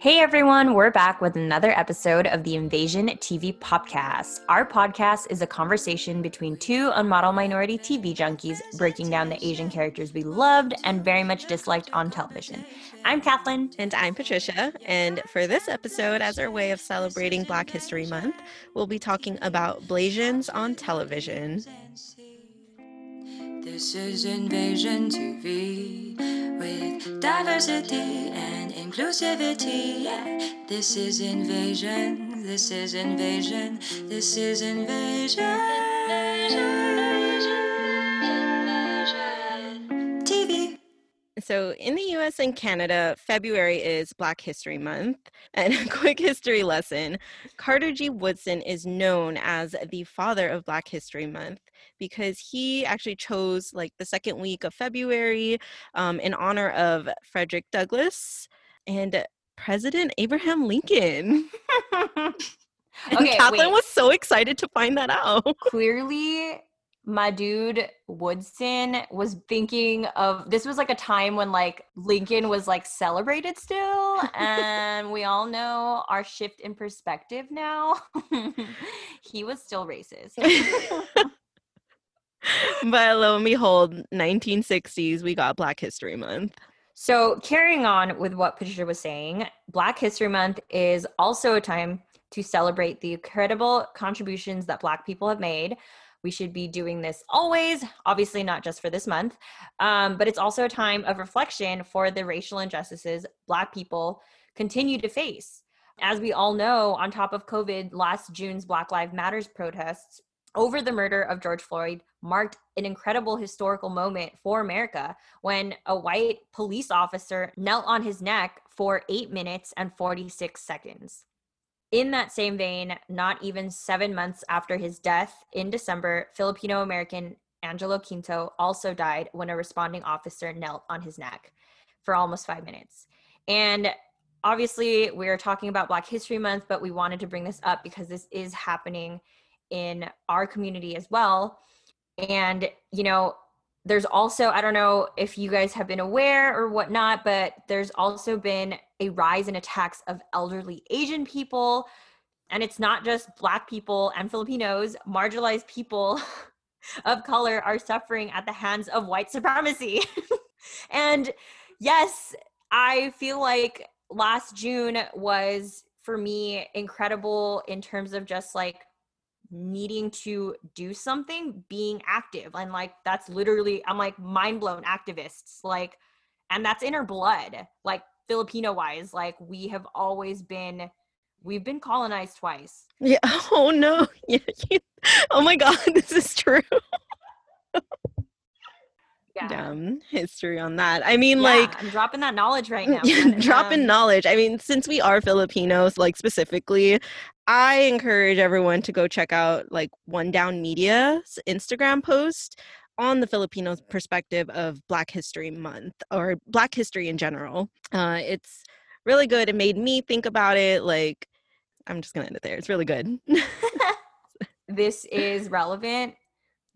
Hey everyone, we're back with another episode of the invASIANtv podcast. Our podcast is a conversation between two unmodel minority TV junkies breaking down the Asian characters we loved and very much disliked on television. I'm Kathlynn. And I'm Patricia. And for this episode, as our way of celebrating Black History Month, we'll be talking about Blasians on television. This is invASIANtv with diversity and inclusivity. Yeah. This is invasion. This is invasion. This is invasion. TV. So in the U.S. and Canada, February is Black History Month. And a quick history lesson, Carter G. Woodson is known as the father of Black History Month, because he actually chose like the second week of February in honor of Frederick Douglass and President Abraham Lincoln. Kathlynn was so excited to find that out. Clearly, my dude Woodson was thinking of, this was like a time when like Lincoln was like celebrated still, and we all know our shift in perspective now. He was still racist. But lo and behold, 1960s, we got Black History Month. So carrying on with what Patricia was saying, Black History Month is also a time to celebrate the incredible contributions that Black people have made. We should be doing this always, obviously not just for this month, but it's also a time of reflection for the racial injustices Black people continue to face. As we all know, on top of COVID, last June's Black Lives Matters protests over the murder of George Floyd marked an incredible historical moment for America when a white police officer knelt on his neck for 8 minutes and 46 seconds. In that same vein, not even 7 months after his death in December, Filipino American Angelo Quinto also died when a responding officer knelt on his neck for almost 5 minutes. And obviously we are talking about Black History Month, but we wanted to bring this up because this is happening in our community as well. And, you know, there's also, I don't know if you guys have been aware or whatnot, but there's also been a rise in attacks of elderly Asian people. And it's not just Black people and Filipinos, marginalized people of color are suffering at the hands of white supremacy. And yes, I feel like last June was, for me, incredible in terms of just like needing to do something, being active. And like, that's literally, I'm like mind blown activists, like, and that's in our blood, like Filipino wise, like we have always been, we've been colonized twice. Yeah. Oh no. Yeah. Oh my God. This is true. Yeah. Dumb history on that. I mean, yeah, like I'm dropping that knowledge right now. Dropping knowledge. I mean, since we are Filipinos, like specifically, I encourage everyone to go check out like One Down Media's Instagram post on the Filipino perspective of Black History Month or Black history in general. It's really good. It made me think about it. Like, I'm just gonna end it there. It's really good. This is relevant,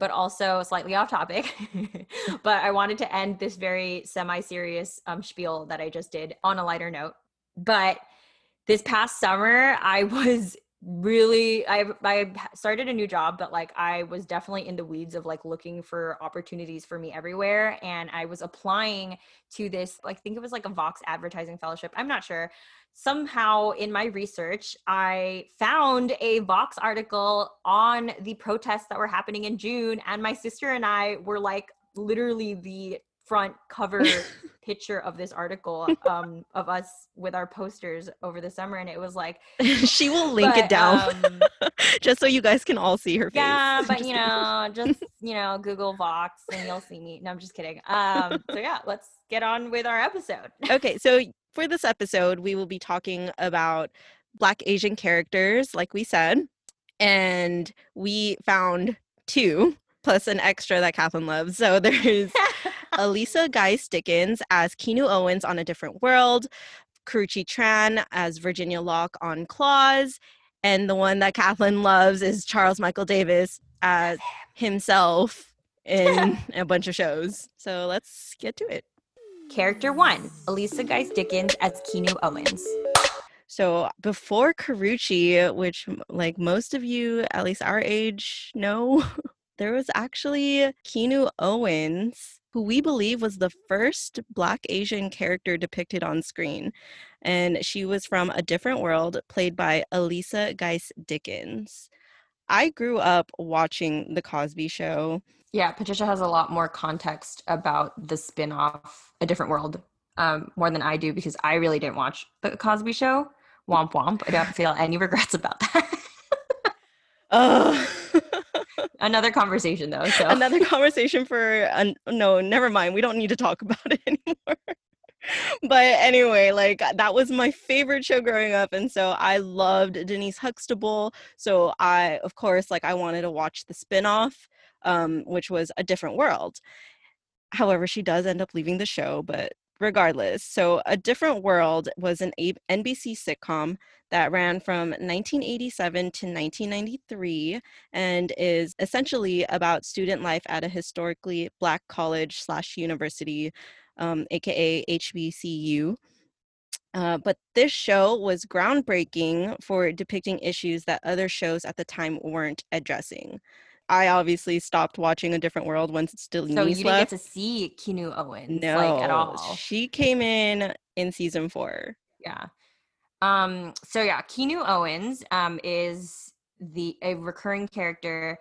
but also slightly off topic. But I wanted to end this very semi-serious spiel that I just did on a lighter note. But this past summer, I was really, I started a new job, but like I was definitely in the weeds of like looking for opportunities for me everywhere. And I was applying to this, like, I think it was like a Vox advertising fellowship. I'm not sure. Somehow in my research, I found a Vox article on the protests that were happening in June. And my sister and I were like literally the front cover picture of this article of us with our posters over the summer. And it was like, she will link it down just so you guys can all see her face. Yeah, but you know, just, you know, Google Vox and you'll see me. No, I'm just kidding. So yeah, let's get on with our episode. Okay. So for this episode, we will be talking about Black Asian characters, like we said, and we found two plus an extra that Kathlynn loves. So there's Alisa Gyse Dickens as Kinu Owens on A Different World, Karrueche Tran as Virginia Loc on Claws, and the one that Kathlynn loves is Charles Michael Davis as himself in a bunch of shows. So let's get to it. Character 1, Alisa Gyse Dickens as Kinu Owens. So before Karrueche, which like most of you, at least our age, know, there was actually Kinu Owens, who we believe was the first Black Asian character depicted on screen. And she was from A Different World, played by Alisa Gyse Dickens. I grew up watching The Cosby Show. Yeah, Patricia has a lot more context about the spin-off A Different World, more than I do, because I really didn't watch The Cosby Show. Womp womp. I don't feel any regrets about that. Another conversation, though. So. Another conversation for... no, never mind. We don't need to talk about it anymore. But anyway, like, that was my favorite show growing up, and so I loved Denise Huxtable, so I, of course, like, I wanted to watch the spinoff, which was A Different World. However, she does end up leaving the show, but regardless. So A Different World was an NBC sitcom that ran from 1987 to 1993 and is essentially about student life at a historically Black college/university, aka HBCU. But this show was groundbreaking for depicting issues that other shows at the time weren't addressing. I obviously stopped watching A Different World once Denise left. So you didn't get to see Kinu Owens, no, like, at all. She came in season 4. Yeah. So yeah, Kinu Owens is a recurring character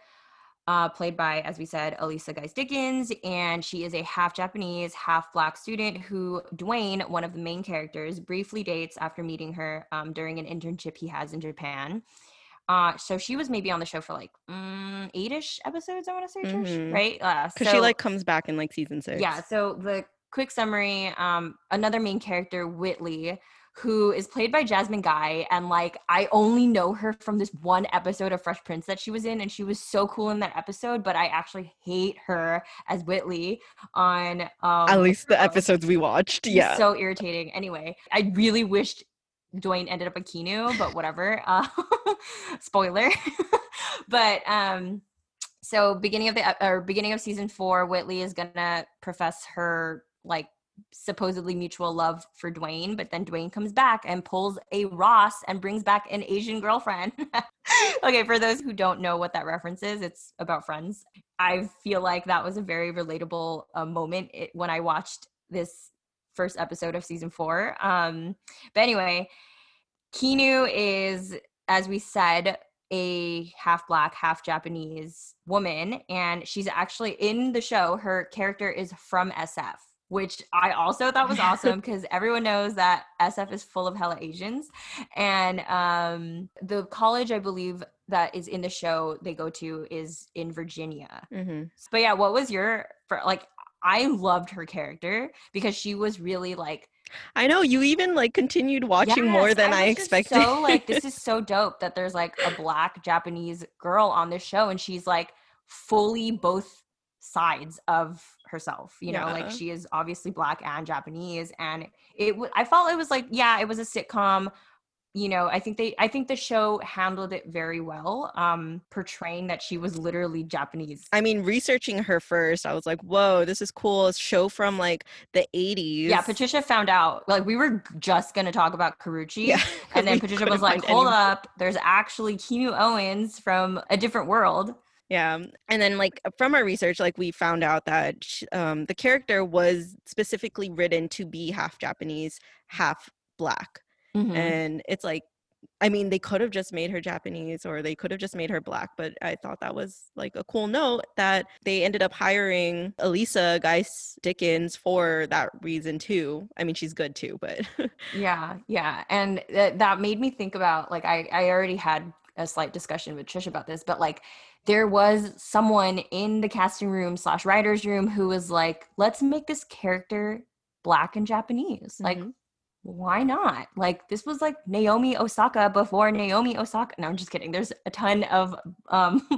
played by, as we said, Alisa Gyse Dickens, and she is a half Japanese, half Black student who Dwayne, one of the main characters, briefly dates after meeting her during an internship he has in Japan. So she was maybe on the show for like 8-ish episodes, I want to say, Trish, right? Because she like comes back in like season 6. Yeah, so the quick summary, another main character, Whitley, who is played by Jasmine Guy, and like I only know her from this one episode of Fresh Prince that she was in, and she was so cool in that episode, but I actually hate her as Whitley on at least the episodes we watched. Yeah, so irritating. Anyway, I really wished Dwayne ended up a Kinu, but whatever. Spoiler. But so beginning of season 4, Whitley is gonna profess her like supposedly mutual love for Dwayne, but then Dwayne comes back and pulls a Ross and brings back an Asian girlfriend. Okay, for those who don't know what that reference is, it's about Friends. I feel like that was a very relatable moment when I watched this first episode of season 4. But anyway, Kinu is, as we said, a half Black, half Japanese woman, and she's actually in the show. Her character is from SF, which I also thought was awesome because everyone knows that SF is full of hella Asians. And the college, I believe, that is in the show they go to is in Virginia. Mm-hmm. But yeah, what was your I loved her character because she was really like, I know you even like continued watching more than I expected. So like, this is so dope that there's like a Black Japanese girl on this show, and she's like fully both sides of herself, you know, like she is obviously Black and Japanese, and I felt it was like, yeah, it was a sitcom. You know, I think the show handled it very well, portraying that she was literally Japanese. I mean, researching her first, I was like, whoa, this is cool. A show from like the 80s. Yeah, Patricia found out. Like, we were just going to talk about Karrueche. Yeah, and then Patricia was like, hold up, there's actually Kinu Owens from A Different World. Yeah. And then like from our research, like we found out that the character was specifically written to be half Japanese, half Black. Mm-hmm. And it's like, I mean, they could have just made her Japanese or they could have just made her Black, but I thought that was like a cool note that they ended up hiring Alisa Gyse Dickens for that reason too. I mean, she's good too, but yeah. And that made me think about like, I already had a slight discussion with Trish about this, but like there was someone in the casting room / writer's room who was like, let's make this character Black and Japanese. Mm-hmm. Like, why not? Like, this was like Naomi Osaka before Naomi Osaka. No, I'm just kidding. There's a ton of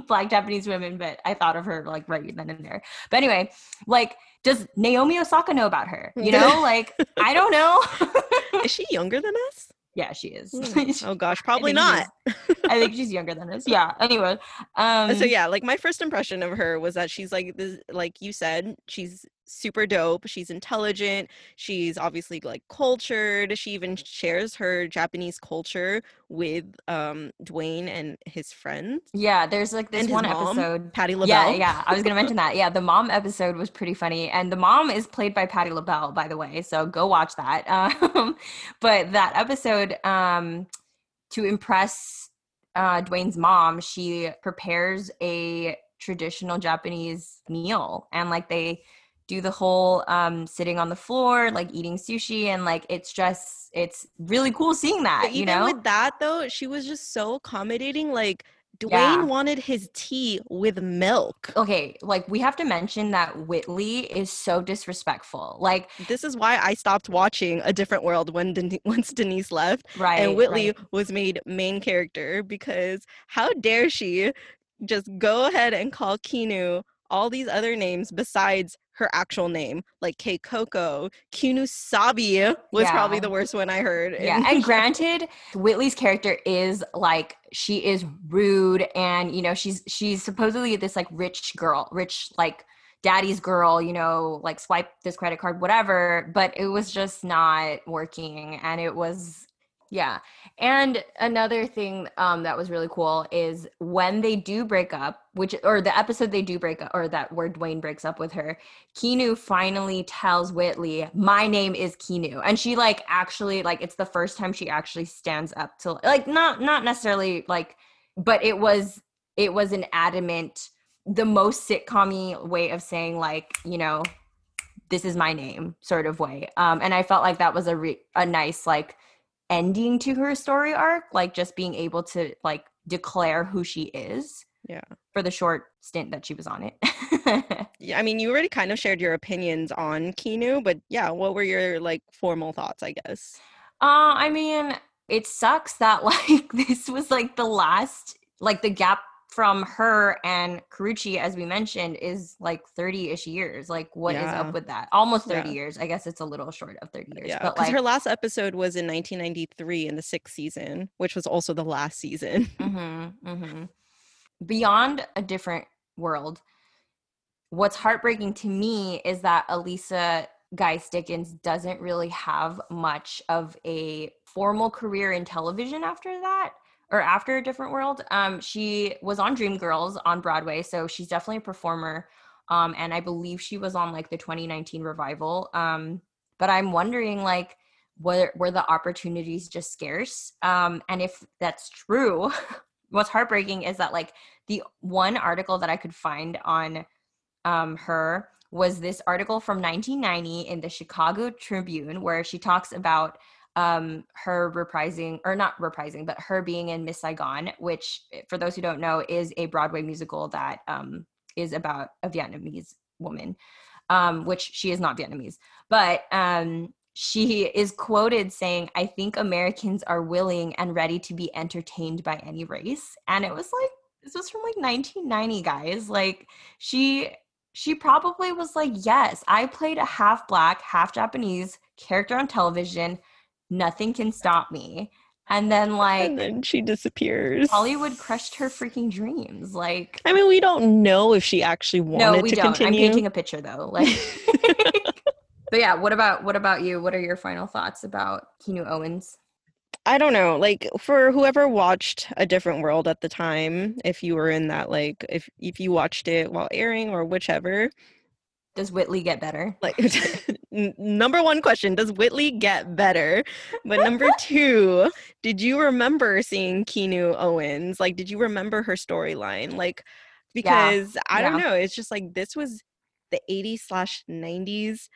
Black Japanese women, but I thought of her like right then and there. But anyway, like, does Naomi Osaka know about her? You know, like, I don't know. Is she younger than us? Yeah, she is. Oh gosh, probably not. I think she's younger than us. Yeah. Anyway. So yeah, like my first impression of her was that she's like this, like you said, she's super dope. She's intelligent. She's obviously like cultured. She even shares her Japanese culture with Dwayne and his friends. Yeah, there's like this one episode. Patty LaBelle. Yeah. I was going to mention that. Yeah, the mom episode was pretty funny. And the mom is played by Patty LaBelle, by the way. So go watch that. But that episode, to impress Dwayne's mom, she prepares a traditional Japanese meal. And like they do the whole sitting on the floor, like eating sushi, and like it's really cool seeing that. But you know, with that though, she was just so accommodating. Like Dwayne wanted his tea with milk. Okay, like we have to mention that Whitley is so disrespectful. Like this is why I stopped watching A Different World once Denise left, right? And Whitley was made main character because how dare she just go ahead and call Kinu all these other names besides her actual name, like K Coco. Kinu Sabi was probably the worst one I heard. Yeah, and granted, Whitley's character is like, she is rude, and you know, she's supposedly this like rich girl, rich like daddy's girl, you know, like swipe this credit card, whatever, but it was just not working. And it was and another thing that was really cool is when they do break up, the episode they do break up, or that where Dwayne breaks up with her, Kinu finally tells Whitley, "My name is Kinu," and she like actually, like it's the first time she actually stands up to, like not necessarily like, but it was an adamant, the most sitcom-y way of saying like, you know, this is my name sort of way, and I felt like that was a nice like ending to her story arc, like just being able to like declare who she is for the short stint that she was on it. Yeah, I mean, you already kind of shared your opinions on Kinu, but yeah, what were your like formal thoughts, I guess? I mean, it sucks that like this was like the last, like the gap from her and Karrueche, as we mentioned, is like 30-ish years. Like what is up with that? Almost 30 years. I guess it's a little short of 30 years. Yeah, because like, her last episode was in 1993 in the 6th season, which was also the last season. Mm-hmm, mm-hmm. Beyond A Different World, what's heartbreaking to me is that Alisa Gyse Dickens doesn't really have much of a formal career in television after that. Or after A Different World. She was on Dreamgirls on Broadway, so she's definitely a performer. And I believe she was on like the 2019 revival. But I'm wondering like, were the opportunities just scarce? And if that's true, what's heartbreaking is that like the one article that I could find on her was this article from 1990 in the Chicago Tribune, where she talks about her reprising, or not reprising, but her being in Miss Saigon, which for those who don't know is a Broadway musical that is about a Vietnamese woman, which she is not Vietnamese, but she is quoted saying, "I think Americans are willing and ready to be entertained by any race." And it was like, this was from like 1990, guys. Like she probably was like, yes, I played a half black, half Japanese character on television. Nothing can stop me. And then like, and then she disappears. Hollywood crushed her freaking dreams. Like, I mean, we don't know if she actually wanted to continue. I'm painting a picture though. Like, but yeah, what about you? What are your final thoughts about Kinu Owens? I don't know. Like, for whoever watched A Different World at the time, if you were in that, like, if you watched it while airing or whichever. Does Whitley get better? Like, number one question, does Whitley get better? But number two, did you remember seeing Kinu Owens? Like, did you remember her storyline? Like, because I don't know, it's just like this was the 80s/90s,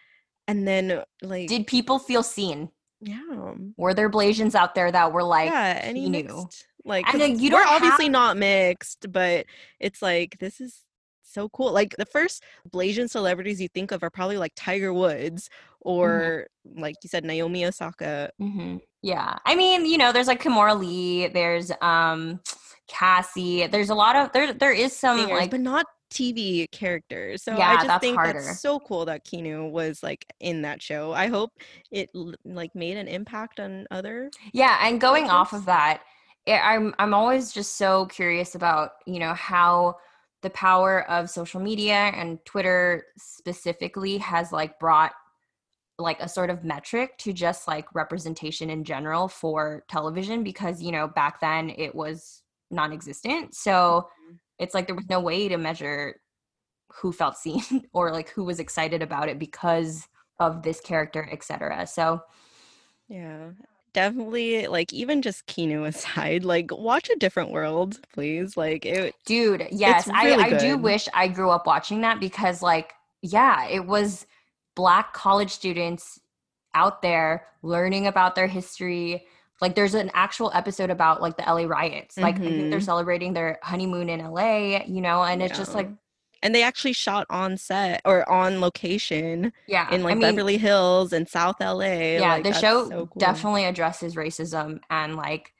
and then like, did people feel seen? Yeah. Were there Blasians out there that were like, any mixed? Like, and then you don't obviously not mixed, but it's like this is so cool. Like the first Blasian celebrities you think of are probably like Tiger Woods or like you said, Naomi Osaka. Mm-hmm. Yeah. I mean, you know, there's like Kimora Lee, there's Cassie, there's a lot of, there is some singers, like, but not TV characters. So I just think that's so cool that Kinu was like in that show. I hope it like made an impact on other. Yeah. And going off of that, I'm always just so curious about, you know, how the power of social media and Twitter specifically has like brought like a sort of metric to just like representation in general for television, because, you know, back then it was non-existent. So it's like there was no way to measure who felt seen or like who was excited about it because of this character, etc. So yeah, definitely, like, even just Kinu aside, like, watch A Different World, please. Like, it, dude, yes, really I do wish I grew up watching that, because like, yeah, it was Black college students out there learning about their history. Like, there's an actual episode about like the LA riots, like I think they're celebrating their honeymoon in LA, you know, and it's just like, and they actually shot on set or on location in like Beverly Hills and South LA. Yeah, like, the show definitely addresses racism and like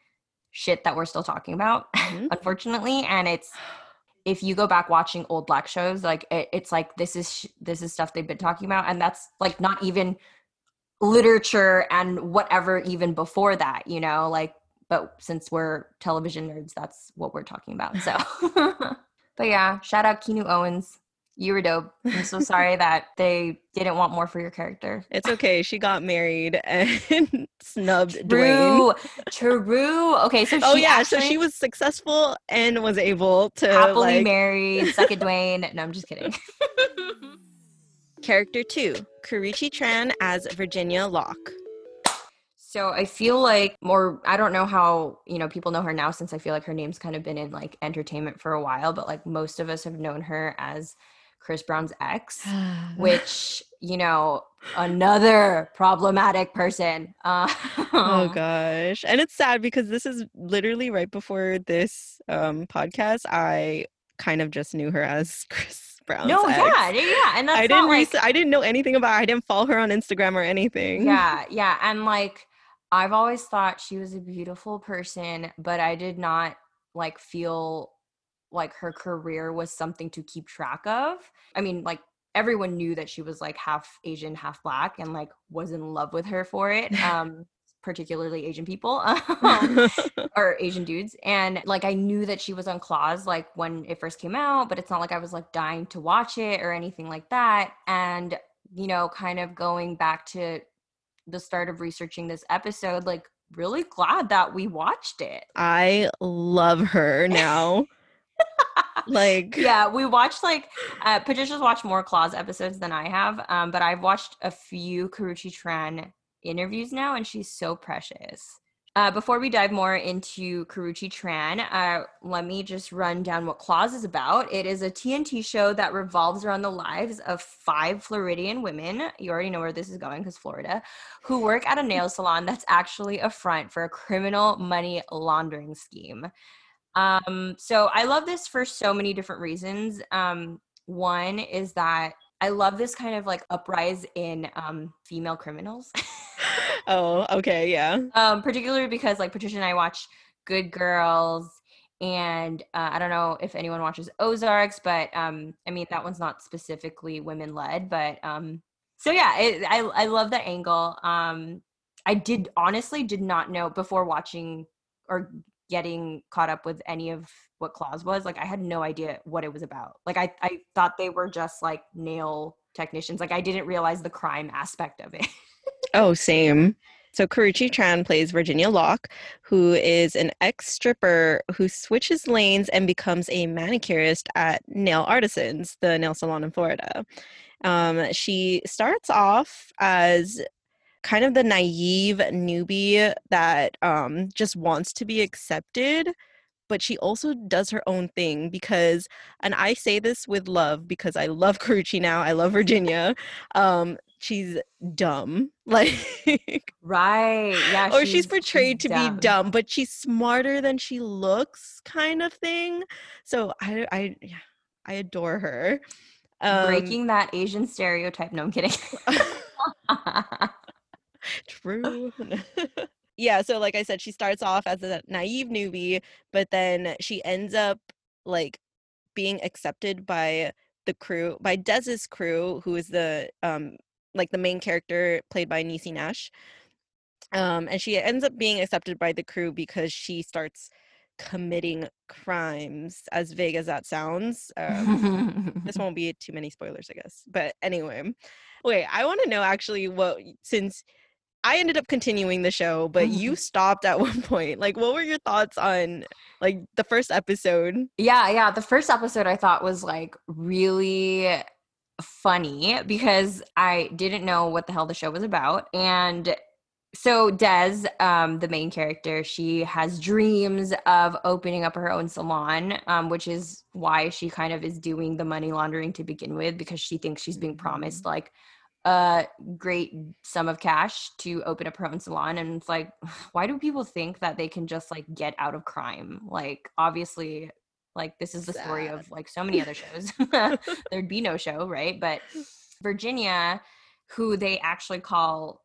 shit that we're still talking about, unfortunately. And it's, if you go back watching old Black shows, like it's like, this is stuff they've been talking about. And that's like not even literature and whatever even before that, you know, like, but since we're television nerds, that's what we're talking about. So but yeah, shout out Kinu Owens. You were dope. I'm so sorry that they didn't want more for your character. It's okay. She got married and snubbed Dwayne. True. Okay, so so she was successful and was able to happily married. Suck it, Dwayne. No, I'm just kidding. Character 2, Karrueche Tran as Virginia Loc. So I feel like I don't know how, you know, people know her now, since I feel like her name's kind of been in like entertainment for a while, but like most of us have known her as Chris Brown's ex, which, you know, another problematic person. Oh gosh. And it's sad because this is literally right before this podcast. I kind of just knew her as Chris Brown's ex. Yeah. And that's I didn't know anything about her. I didn't follow her on Instagram or anything. Yeah. And like, I've always thought she was a beautiful person, but I did not like feel like her career was something to keep track of. I mean, like everyone knew that she was like half Asian, half Black, and like was in love with her for it, particularly Asian people or Asian dudes. And like I knew that she was on Claws like when it first came out, but it's not like I was like dying to watch it or anything like that. And, you know, kind of going back to the start of researching this episode, like really glad that we watched it. I love her now. Like, yeah, we watched like Patricia's watched more Claws episodes than I have, but I've watched a few Karrueche Tran interviews now, and she's so precious. Before we dive more into Karrueche Tran, let me just run down what Claws is about. It is a TNT show that revolves around the lives of 5 Floridian women. You already know where this is going because Florida, who work at a nail salon that's actually a front for a criminal money laundering scheme. So I love this for so many different reasons. One is that I love this kind of like uprise in female criminals. Oh, okay, yeah. Particularly because like Patricia and I watch Good Girls, and I don't know if anyone watches Ozarks, but I mean that one's not specifically women led, but so yeah, I love that angle. I honestly did not know before watching or getting caught up with any of what Claws was. Like I had no idea what it was about. Like I thought they were just like nail technicians. Like I didn't realize the crime aspect of it. Oh, same. So Karrueche Tran plays Virginia Loc, who is an ex-stripper who switches lanes and becomes a manicurist at Nail Artisans, the nail salon in Florida. She starts off as kind of the naive newbie that just wants to be accepted, but she also does her own thing because, and I say this with love because I love Karrueche now, I love Virginia, she's dumb, like right, yeah, or she's portrayed to be dumb, but she's smarter than she looks, kind of thing. So I adore her. Breaking that Asian stereotype. No, I'm kidding. True. Yeah, so like I said, she starts off as a naive newbie, but then she ends up like being accepted by the crew, by Dez's crew, who is the like the main character played by Niecy Nash. And she ends up being accepted by the crew because she starts committing crimes, as vague as that sounds. This won't be too many spoilers, I guess. But anyway, wait, I want to know actually what, since I ended up continuing the show, but you stopped at one point. Like, what were your thoughts on, like, the first episode? Yeah. The first episode I thought was, like, really funny because I didn't know what the hell the show was about. And so Des, the main character, she has dreams of opening up her own salon, which is why she kind of is doing the money laundering to begin with, because she thinks she's being promised, like, a great sum of cash to open up her own salon. And it's like, why do people think that they can just, like, get out of crime? Like, obviously, like, this is the story of, like, so many other shows. There'd be no show, right? But Virginia, who they actually call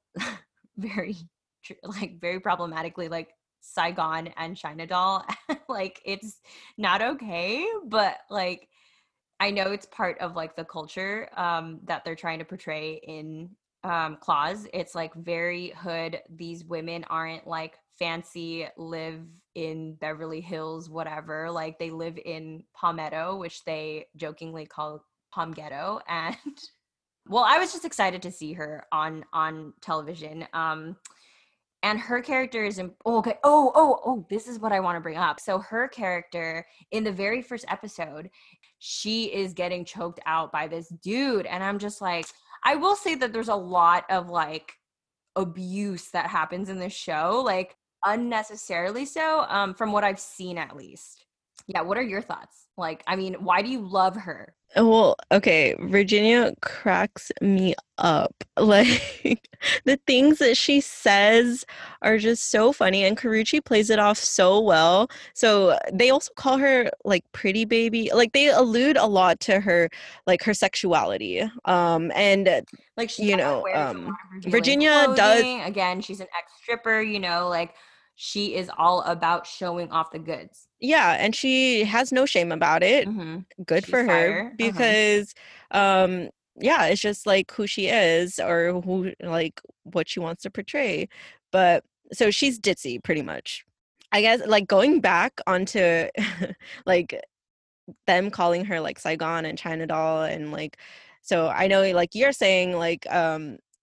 very problematically, like, Saigon and China doll, like, it's not okay, but, like, I know it's part of, like, the culture that they're trying to portray in Claws. It's, like, very hood. These women aren't, like, fancy, live in Beverly Hills, whatever. Like, they live in Palmetto, which they jokingly call Palm Ghetto. And, well, I was just excited to see her on television. And her character is this is what I want to bring up. So her character in the very first episode, she is getting choked out by this dude. And I'm just like, I will say that there's a lot of, like, abuse that happens in this show, like, unnecessarily so, from what I've seen at least. Yeah, what are your thoughts? Like, I mean, why do you love her? Well, okay, Virginia cracks me up. Like, the things that she says are just so funny, and Karrueche plays it off so well. So they also call her, like, pretty baby. Like, they allude a lot to her, like, her sexuality. And, like, she, you know, Virginia does. Again, she's an ex-stripper, you know, like, she is all about showing off the goods. Yeah, and she has no shame about it. Mm-hmm. She's for her fire. Because, yeah, it's just, like, who she is or who, like, what she wants to portray. But so she's ditzy pretty much. I guess, like, going back onto, like, them calling her, like, Saigon and China doll, and, like, so I know, like, you're saying, like,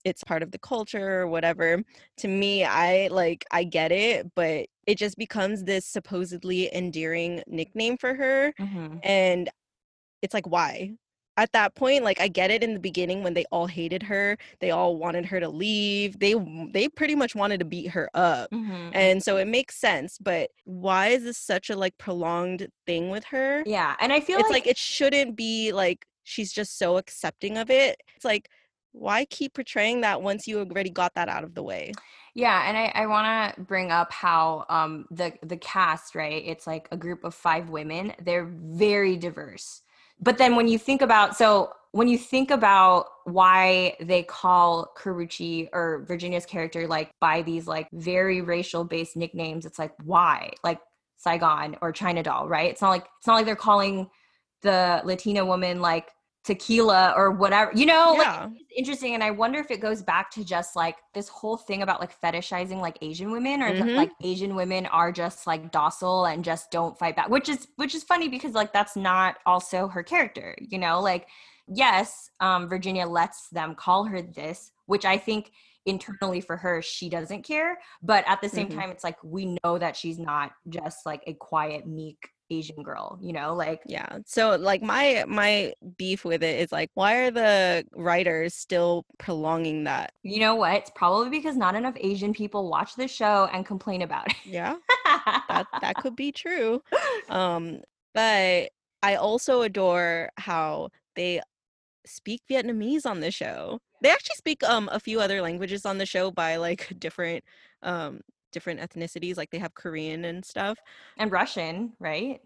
it's part of the culture or whatever. To me, I get it, but it just becomes this supposedly endearing nickname for her. Mm-hmm. And it's like, why? At that point, like, I get it in the beginning when they all hated her. They all wanted her to leave. They pretty much wanted to beat her up. Mm-hmm. And so it makes sense. But why is this such a, like, prolonged thing with her? Yeah. And I feel it's like it shouldn't be, like, she's just so accepting of it. It's like, why keep portraying that once you already got that out of the way? Yeah, and I want to bring up how the cast, right? It's like a group of 5 women. They're very diverse. But then when you think about why they call Karrueche or Virginia's character, like, by these, like, very racial-based nicknames, it's like, why? Like, Saigon or China doll, right? It's not like they're calling the Latina woman, like, tequila or whatever, you know. Yeah. Like, it's interesting, and I wonder if it goes back to just, like, this whole thing about, like, fetishizing, like, Asian women, or mm-hmm. Like, Asian women are just, like, docile and just don't fight back, which is funny because, like, that's not also her character, you know. Like, yes, Virginia lets them call her this, which I think internally for her, she doesn't care, but at the same mm-hmm. time, it's like, we know that she's not just, like, a quiet, meek Asian girl, you know, like. Yeah. So, like, my beef with it is, like, why are the writers still prolonging that? You know what? It's probably because not enough Asian people watch the show and complain about it. Yeah. that could be true. But I also adore how they speak Vietnamese on the show. They actually speak a few other languages on the show by, like, different ethnicities, like, they have Korean and stuff. And Russian, right?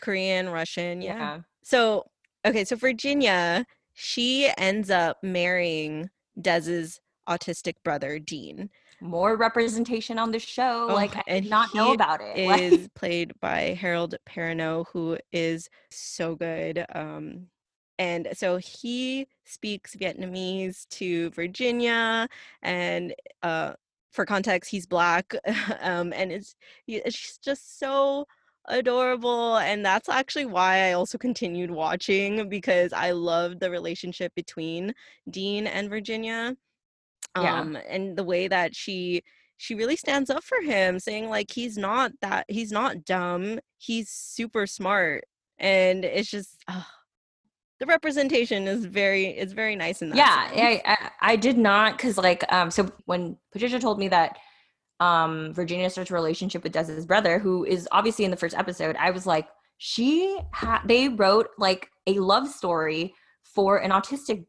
Korean, Russian, yeah. So, okay, so Virginia, she ends up marrying Dez's autistic brother, Dean. More representation on the show, I did not know about it. Is played by Harold Perrineau, who is so good. And so he speaks Vietnamese to Virginia, and for context, he's Black, and it's just so adorable. And that's actually why I also continued watching, because I loved the relationship between Dean and Virginia. And the way that she really stands up for him, saying like, he's not dumb, he's super smart. And it's just, the representation is very nice in that. I did not, because so when Patricia told me that Virginia starts a relationship with Dez's brother, who is obviously in the first episode, I was like, they wrote like a love story for an autistic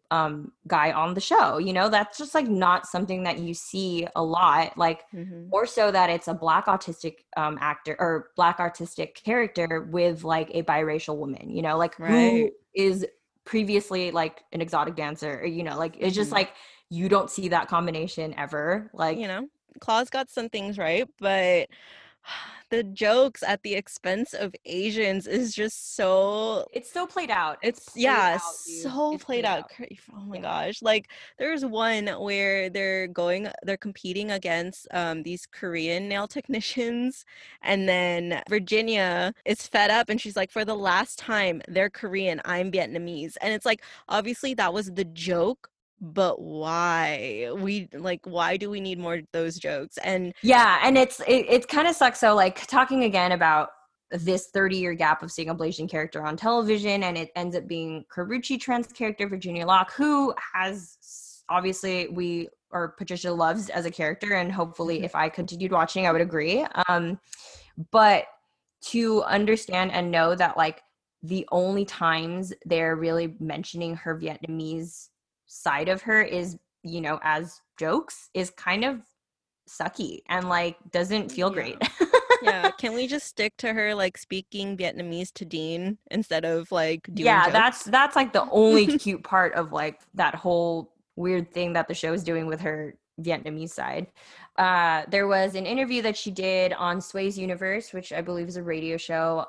guy on the show. You know, that's just like not something that you see a lot, like more so that it's a Black autistic actor or Black autistic character with like a biracial woman, you know, like who is previously like an exotic dancer, or, you know, like it's just like you don't see that combination ever. Like, you know, Claws got some things right, but the jokes at the expense of Asians is just so... It's so played out. It's played out. Oh my gosh. Like, there's one where they're competing against these Korean nail technicians, and then Virginia is fed up and she's like, for the last time, they're Korean, I'm Vietnamese. And it's like, obviously that was the joke, but why do we need more of those jokes? And it kind of sucks. So like, talking again about this 30-year gap of seeing a Blasian character on television, and it ends up being Karrueche Tran's character, Virginia Loc, who has obviously Patricia loves as a character, and hopefully if I continued watching I would agree, but to understand and know that like the only times they're really mentioning her Vietnamese side of her is, you know, as jokes, is kind of sucky and like doesn't feel great. Can we just stick to her like speaking Vietnamese to Dean instead of like doing jokes? That's like the only cute part of like that whole weird thing that the show is doing with her Vietnamese side. There was an interview that she did on Sway's Universe, which I believe is a radio show,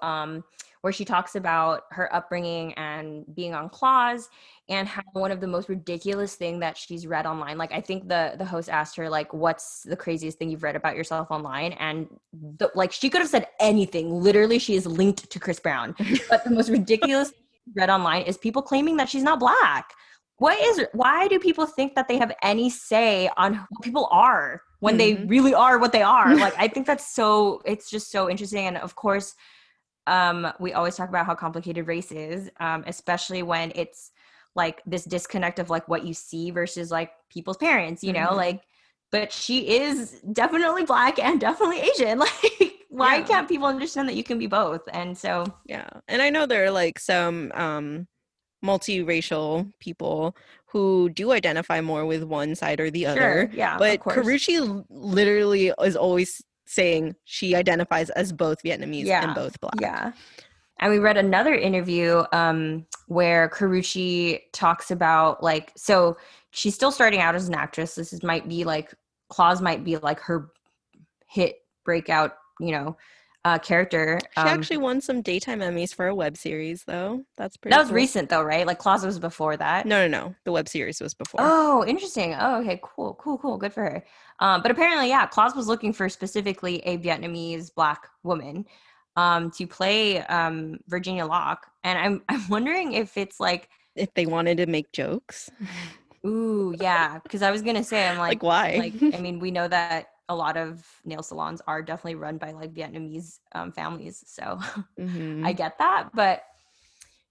where she talks about her upbringing and being on Claws, and how one of the most ridiculous thing that she's read online, like I think the host asked her like, what's the craziest thing you've read about yourself online? And like she could have said anything. Literally, she is linked to Chris Brown. But the most ridiculous thing she's read online is people claiming that she's not Black. Why do people think that they have any say on who people are when they really are what they are? Like, I think it's just so interesting. And of course, we always talk about how complicated race is, especially when it's like this disconnect of like what you see versus like people's parents, you know, like, but she is definitely Black and definitely Asian. Like, why can't people understand that you can be both? And so, And I know there are like some, multiracial people who do identify more with one side or the other. But Karrueche literally is always saying she identifies as both Vietnamese and both Black. And we read another interview where Karrueche talks about like, so she's still starting out as an actress. This might be like, Claws might be like her hit breakout, you know, character. She actually won some daytime Emmys for a web series, though. That was recent, though, right? Like, Claws was before that. No. The web series was before. Oh, interesting. Oh, okay, cool. Good for her. But apparently, Claws was looking for specifically a Vietnamese Black woman to play Virginia Loc, and I'm wondering if it's like if they wanted to make jokes. Ooh, yeah. Because I was gonna say, I'm like why? Like, I mean, we know that a lot of nail salons are definitely run by like Vietnamese families. So I get that. But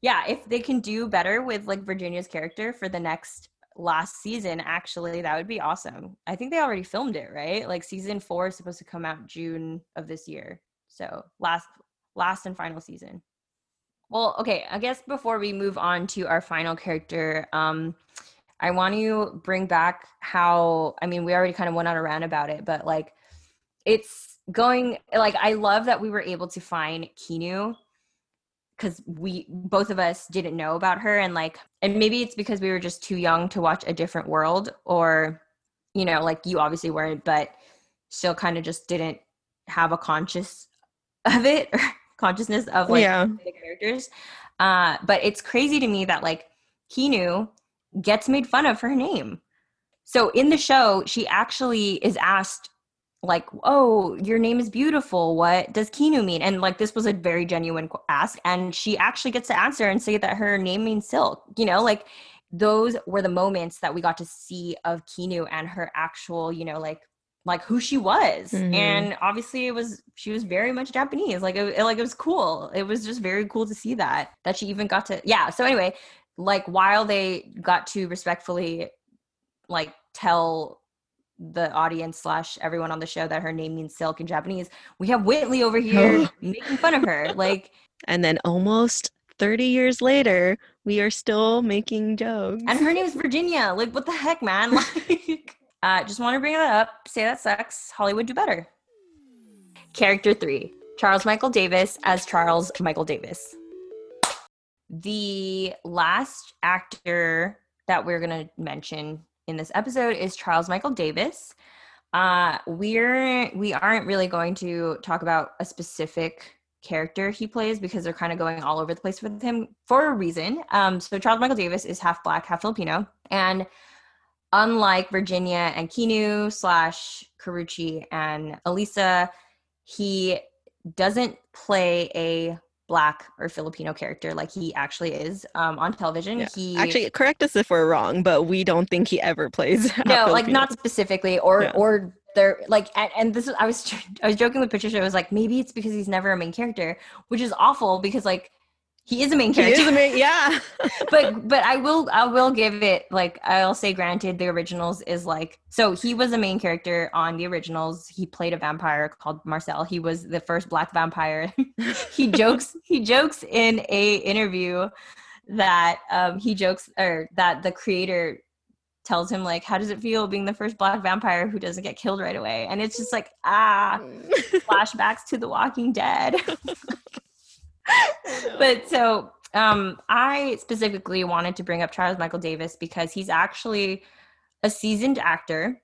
yeah, if they can do better with like Virginia's character for the last season, actually, that would be awesome. I think they already filmed it, right? Like season 4 is supposed to come out June of this year. So last and final season. Well, okay. I guess before we move on to our final character, I want to bring back how, I mean, we already kind of went on a rant about it, but like it's going, like I love that we were able to find Kinu, because both of us didn't know about her, and like, and maybe it's because we were just too young to watch A Different World, or, you know, like you obviously weren't, but still kind of just didn't have a consciousness of like the characters. But it's crazy to me that like Kinu gets made fun of her name. So in the show, she actually is asked like, oh, your name is beautiful. What does Kinu mean? And like, this was a very genuine ask. And she actually gets to answer and say that her name means silk, you know, like those were the moments that we got to see of Kinu and her actual, you know, like who she was. Mm-hmm. And obviously she was very much Japanese. It was cool. It was just very cool to see that she even got to, yeah. So anyway, like while they got to respectfully like tell the audience / everyone on the show that her name means silk in Japanese, we have Whitley over here making fun of her. And then almost 30 years later, we are still making jokes. And her name is Virginia. Like, what the heck, man? Just want to bring that up. Say that sucks. Hollywood, do better. Character 3, Charles Michael Davis as Charles Michael Davis. The last actor that we're going to mention in this episode is Charles Michael Davis. We aren't really going to talk about a specific character he plays because they're kind of going all over the place with him for a reason. So Charles Michael Davis is half Black, half Filipino. And unlike Virginia and Kinu / Karrueche and Alisa, he doesn't play a Black or Filipino character like he actually is on television. Yeah. He actually, correct us if we're wrong, but we don't think he ever plays Filipino. Like not specifically or they're like, and this is, I was joking with Patricia. I was like, maybe it's because he's never a main character, which is awful because like he is a main character. Yeah. But I will give it, like, I'll say granted, The Originals is like, so he was a main character on The Originals. He played a vampire called Marcel. He was the first Black vampire. He jokes in a interview that that the creator tells him, like, how does it feel being the first Black vampire who doesn't get killed right away? And it's just like, flashbacks to The Walking Dead. But so I specifically wanted to bring up Charles Michael Davis because he's actually a seasoned actor.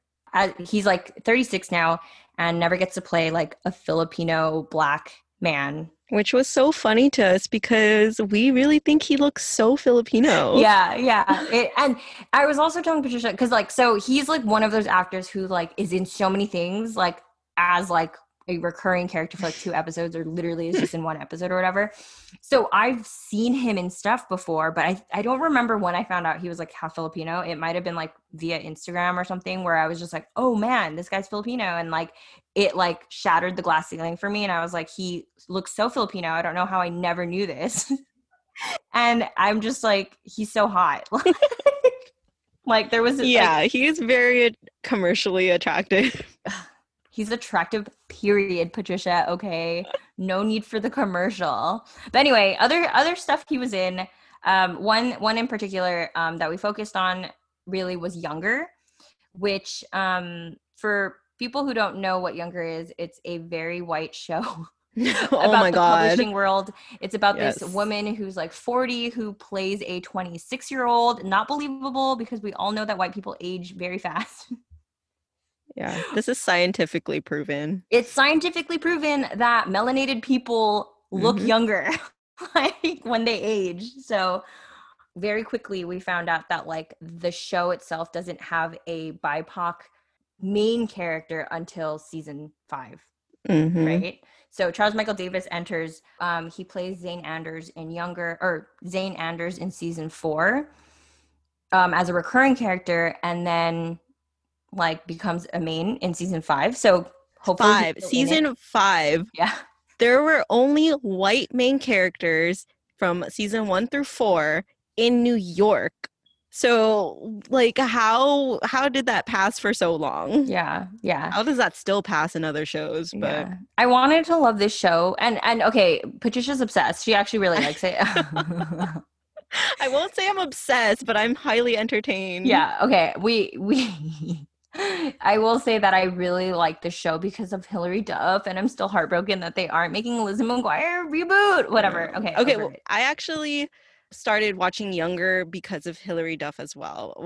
He's like 36 now and never gets to play like a Filipino Black man. Which was so funny to us because we really think he looks so Filipino. Yeah. And I was also telling Patricia because like, so he's like one of those actors who like is in so many things like as like a recurring character for like 2 episodes or literally is just in 1 episode or whatever. So I've seen him in stuff before, but I don't remember when I found out he was like half Filipino. It might've been like via Instagram or something where I was just like, oh man, this guy's Filipino. And like, it like shattered the glass ceiling for me. And I was like, he looks so Filipino. I don't know how I never knew this. And I'm just like, he's so hot. Like there was, he is very commercially attractive. He's attractive, period, Patricia. Okay. No need for the commercial. But anyway, other stuff he was in, one in particular that we focused on really was Younger, which for people who don't know what Younger is, it's a very white show. about the publishing world. It's about this woman who's like 40 who plays a 26-year-old. Not believable because we all know that white people age very fast. Yeah, this is scientifically proven. It's scientifically proven that melanated people look younger like when they age. So very quickly we found out that like the show itself doesn't have a BIPOC main character until season 5, right? So Charles Michael Davis enters. He plays Zane Anders in Younger, or Zane Anders in season 4 as a recurring character, and then becomes a main in season 5. So hopefully season 5. Yeah. There were only white main characters from season 1 through 4 in New York. So like how did that pass for so long? Yeah. How does that still pass in other shows? But yeah. I wanted to love this show and okay, Patricia's obsessed. She actually really likes it. I won't say I'm obsessed, but I'm highly entertained. Yeah, okay. We I will say that I really like the show because of Hilary Duff, and I'm still heartbroken that they aren't making Lizzie McGuire reboot. Whatever. Okay. Well, I actually started watching Younger because of Hilary Duff as well.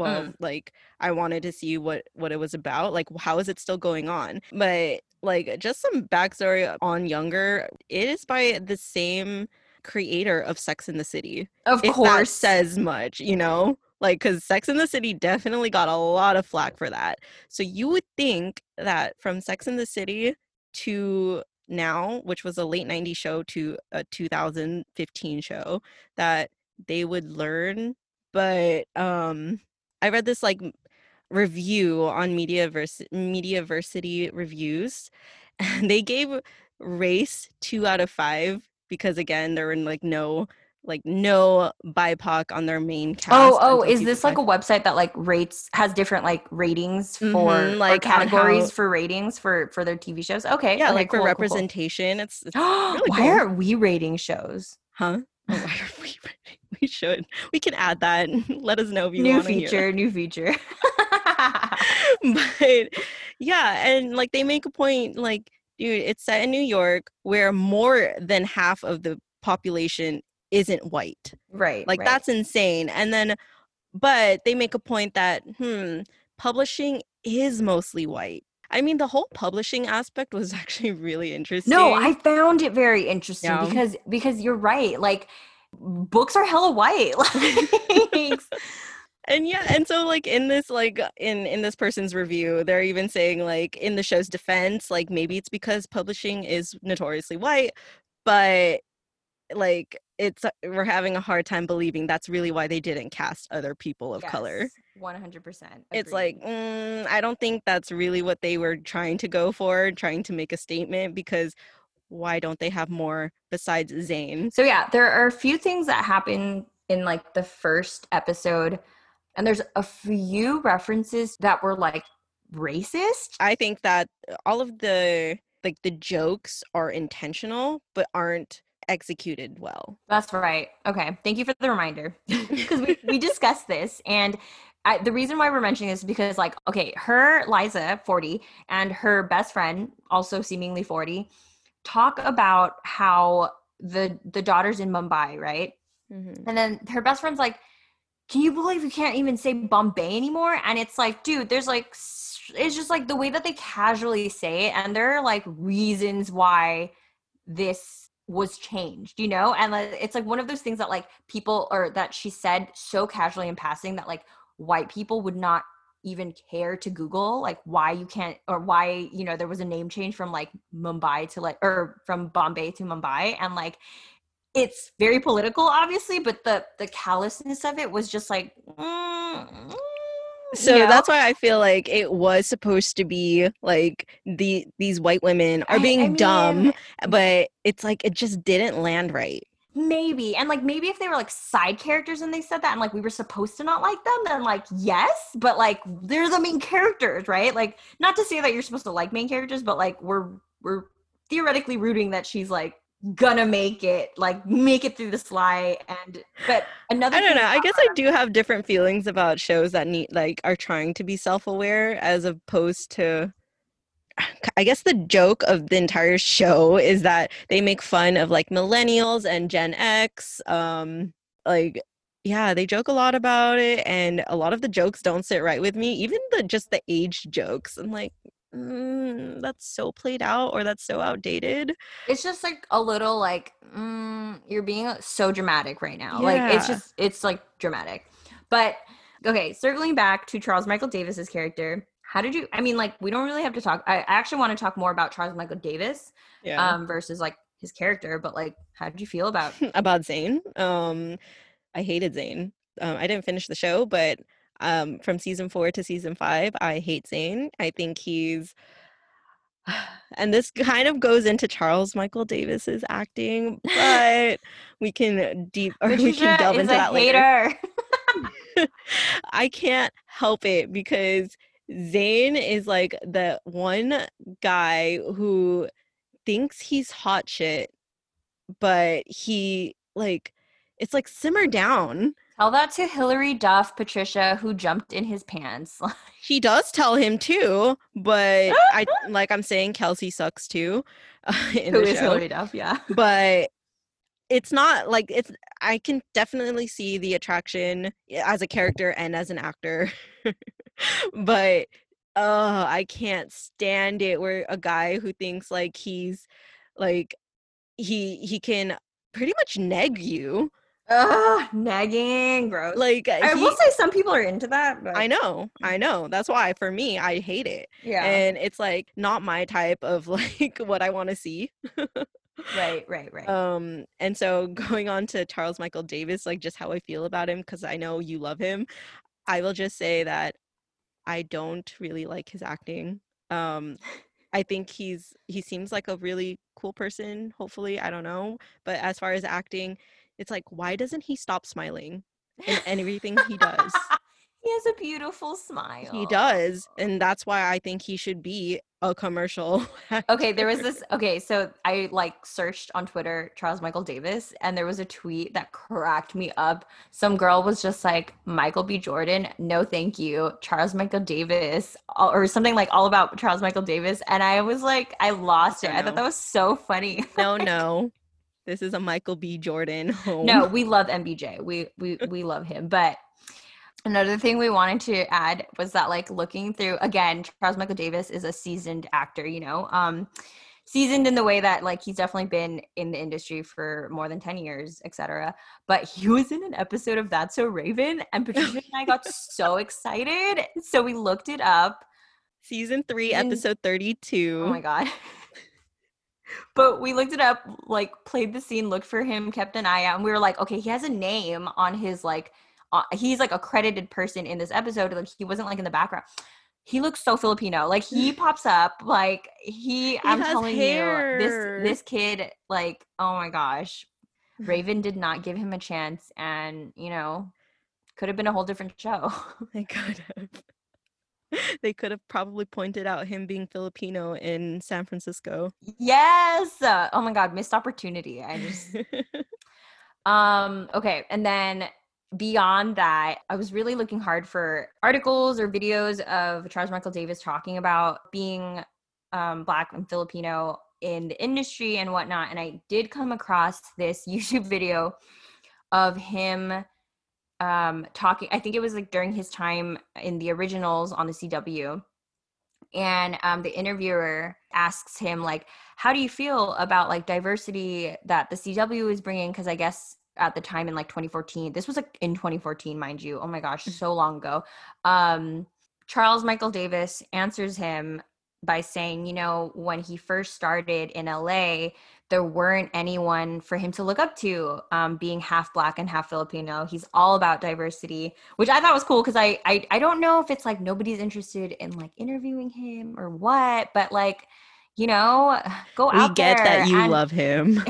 I wanted to see what it was about. Like, how is it still going on? But like, just some backstory on Younger. It is by the same creator of Sex and the City. Of course. That says much, you know? Like, because Sex and the City definitely got a lot of flack for that. So you would think that from Sex and the City to now, which was a late 90s show to a 2015 show, that they would learn. But I read this like review on Mediaversity Reviews. And they gave race 2 out of 5 because, again, there were no BIPOC on their main cast. Oh, is this like a website that like rates, has different like ratings for or categories for ratings for their TV shows? Okay, yeah, okay, like cool, for representation. Cool. It's really why cool. aren't we rating shows? Huh? Oh, why are we rating? We should. We can add that. Let us know if you want to hear. New feature. But yeah, and like they make a point, like, dude, it's set in New York where more than half of the population isn't white, right? Like, right. That's insane. And then, but they make a point that publishing is mostly white. I mean, the whole publishing aspect was actually really interesting. No, I found it very interesting because you're right. Like, books are hella white. Like, and yeah, and so like in this, like in this person's review, they're even saying, like, in the show's defense, like maybe it's because publishing is notoriously white, but like we're having a hard time believing that's really why they didn't cast other people of color. 100%. It's like, I don't think that's really what they were trying to go for, trying to make a statement, because why don't they have more besides Zane? So yeah, there are a few things that happen in like the first episode, and there's a few references that were like racist. I think that all of the jokes are intentional but aren't executed well. That's right. Okay. Thank you for the reminder, because we discussed this, and the reason why we're mentioning this is because, like, okay, her, Liza, 40, and her best friend, also seemingly 40, talk about how the daughter's in Mumbai, right? Mm-hmm. And then her best friend's like, can you believe you can't even say Bombay anymore? And it's like, dude, there's like, it's just like the way that they casually say it, and there are like reasons why this was changed, you know? And it's like one of those things that like people, or that she said so casually in passing, that like white people would not even care to Google like why you can't, or why, you know, there was a name change from like Mumbai to like, or from Bombay to Mumbai. And like, it's very political, obviously, but the callousness of it was just like, so you know? That's why I feel like it was supposed to be like these white women are being dumb, but it's like it just didn't land right. Maybe. And like maybe if they were like side characters and they said that, and like we were supposed to not like them, then like yes, but like they're the main characters, right? Like, not to say that you're supposed to like main characters, but like we're theoretically rooting that she's like gonna make it through the slide. And but another, I don't know, I guess I do have different feelings about shows that need, like, are trying to be self-aware, as opposed to, I guess the joke of the entire show is that they make fun of like millennials and Gen X, like, yeah, they joke a lot about it, and a lot of the jokes don't sit right with me, even the age jokes. I'm like, that's so played out, or that's so outdated. It's just like a little like, you're being so dramatic right now. Yeah. Like, it's like dramatic. But okay, circling back to Charles Michael Davis's character, we don't really have to talk. I actually want to talk more about Charles Michael Davis versus like his character, but like, how did you feel about Zane? I hated Zane. I didn't finish the show, but from season 4 to season 5, I hate Zane. I think he's, and this kind of goes into Charles Michael Davis's acting, but we can delve into that later. I can't help it, because Zane is like the one guy who thinks he's hot shit, but he like, it's like, simmer down. Tell that to Hilary Duff, Patricia, who jumped in his pants. She does tell him too, but I'm saying Kelsey sucks too. Who is Hilary Duff? Yeah, but it's not like it's. I can definitely see the attraction as a character and as an actor, but I can't stand it where a guy who thinks like he's like he can pretty much neg you. Ugh, nagging, gross. Like I will say some people are into that, but I know that's why for me I hate it. Yeah, and it's like not my type of like what I want to see. Right. And so going on to Charles Michael Davis, like just how I feel about him, because I know you love him, I will just say that I don't really like his acting. I think he seems like a really cool person, hopefully, I don't know, but as far as acting, it's like, why doesn't he stop smiling in everything he does? He has a beautiful smile. He does, and that's why I think he should be a commercial actor. Okay, there was this, so I like searched on Twitter Charles Michael Davis, and there was a tweet that cracked me up. Some girl was just like, Michael B. Jordan, no thank you, Charles Michael Davis, or something like all about Charles Michael Davis, and I was like, I lost it. I thought that was so funny. No. This is a Michael B. Jordan home. No, we love MBJ. We love him, but another thing we wanted to add was that, like, looking through, again, Charles Michael Davis is a seasoned actor, you know, seasoned in the way that, like, he's definitely been in the industry for more than 10 years, etc. But he was in an episode of That's So Raven, and Patricia and I got so excited. So we looked it up. Season 3, episode 32. Oh, my God. But we looked it up, like, played the scene, looked for him, kept an eye out, and we were like, okay, he has a name on his, like, he's like a credited person in this episode. Like he wasn't like in the background. He looks so Filipino. Like he pops up. Like he I'm telling hair. You, this kid. Like oh my gosh, Raven did not give him a chance, and you know, could have been a whole different show. They could have. They could have probably pointed out him being Filipino in San Francisco. Yes. Oh my God, missed opportunity. I just. Okay, and then. Beyond that, I was really looking hard for articles or videos of Charles Michael Davis talking about being Black and Filipino in the industry and whatnot. And I did come across this YouTube video of him talking. I think it was like during his time in The Originals on the CW. And the interviewer asks him, like, how do you feel about like diversity that the CW is bringing? Because I guess at the time in like 2014, this was like in 2014, mind you. Oh my gosh, so long ago. Charles Michael Davis answers him by saying, you know, when he first started in LA, there weren't anyone for him to look up to, being half Black and half Filipino. He's all about diversity, which I thought was cool because I don't know if it's like nobody's interested in like interviewing him or what, but like, you know, go out there. We get that you love him.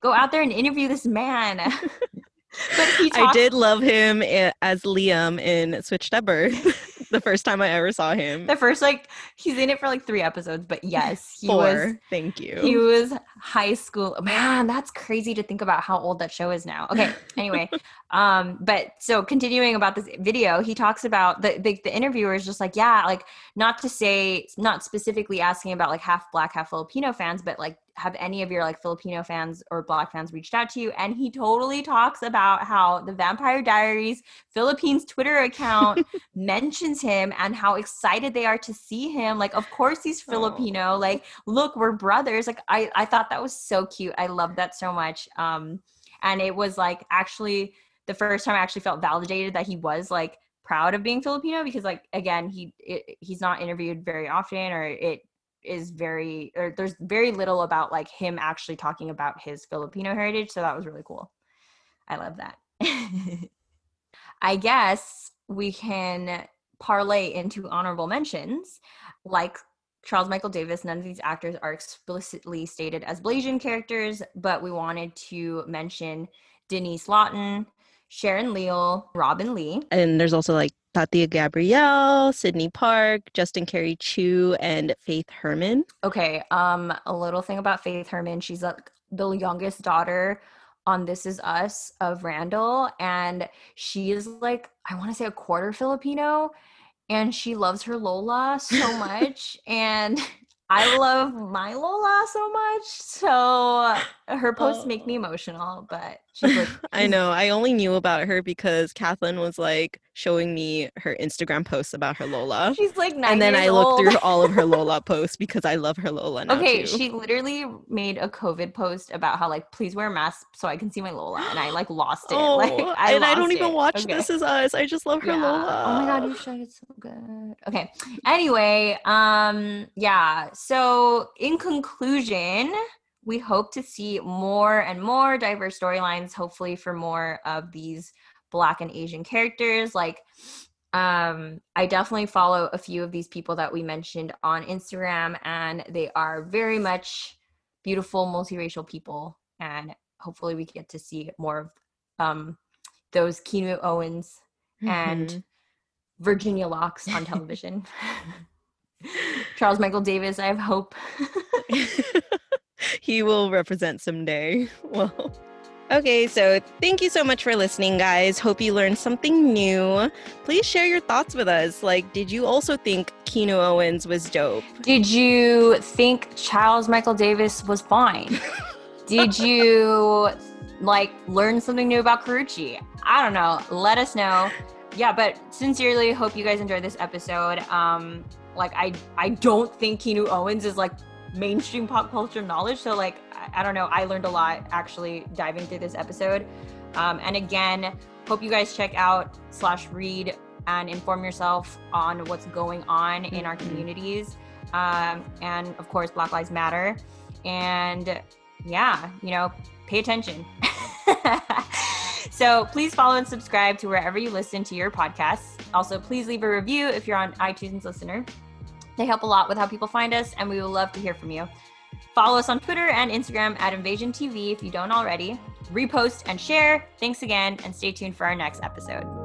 Go out there and interview this man. But I did love him as Liam in Switched at Birth. The first time I ever saw him. The first, like, he's in it for like 3 episodes, but yes, he 4. Was. Thank you. He was high school. Man, that's crazy to think about how old that show is now. Okay, anyway. But so continuing about this video, he talks about the interviewer is just like, yeah, like not to say, not specifically asking about like half Black, half Filipino fans, but like have any of your like Filipino fans or Black fans reached out to you? And he totally talks about how the Vampire Diaries Philippines Twitter account mentions him and how excited they are to see him. Like, of course he's Filipino. Like, look, we're brothers. Like, I thought that was so cute. I love that so much. And it was like actually the first time I actually felt validated that he was like proud of being Filipino, because like, again, he's not interviewed very often, or it is very, or there's very little about like him actually talking about his Filipino heritage. So that was really cool. I love that. I guess we can parlay into honorable mentions. Like Charles Michael Davis, none of these actors are explicitly stated as Blasian characters, but we wanted to mention Denise Lawton, Sharon Leal, Robin Lee. And there's also like Tatia Gabrielle, Sydney Park, Justin Carey Chu, and Faith Herman. Okay, a little thing about Faith Herman. She's like the youngest daughter on This Is Us of Randall, and she is like, I want to say a quarter Filipino, and she loves her Lola so much, and I love my Lola so much, so Her posts make me emotional, but she's like, I know. I only knew about her because Kathlynn was like showing me her Instagram posts about her Lola. She's like 9 years old. And then I looked through all of her Lola posts because I love her Lola now. Okay, too. She literally made a COVID post about how like, please wear a mask so I can see my Lola, and I like lost it. Oh, like, I don't even watch This Is Us. I just love her Lola. Oh my god, you should. It's so good. Okay. Anyway, yeah. So in conclusion, we hope to see more and more diverse storylines, hopefully for more of these Black and Asian characters. Like, I definitely follow a few of these people that we mentioned on Instagram, and they are very much beautiful, multiracial people. And hopefully we get to see more of those Kinu Owens and Virginia Locs on television. Charles Michael Davis, I have hope. He will represent someday. Well, okay, so thank you so much for listening, guys. Hope you learned something new. Please share your thoughts with us. Like, did you also think Kinu Owens was dope? Did you think Charles Michael Davis was fine? Did you, like, learn something new about Karrueche? I don't know. Let us know. Yeah, but sincerely, hope you guys enjoyed this episode. Like, I don't think Kinu Owens is, like, mainstream pop culture knowledge, so like I don't know, I learned a lot actually diving through this episode, and again, hope you guys check out /read and inform yourself on what's going on in our communities, and of course Black Lives Matter, and yeah, you know, pay attention. So please follow and subscribe to wherever you listen to your podcasts. Also, please leave a review if you're on iTunes listener. They help a lot with how people find us, and we would love to hear from you. Follow us on Twitter and Instagram @invASIANtv if you don't already. Repost and share. Thanks again, and stay tuned for our next episode.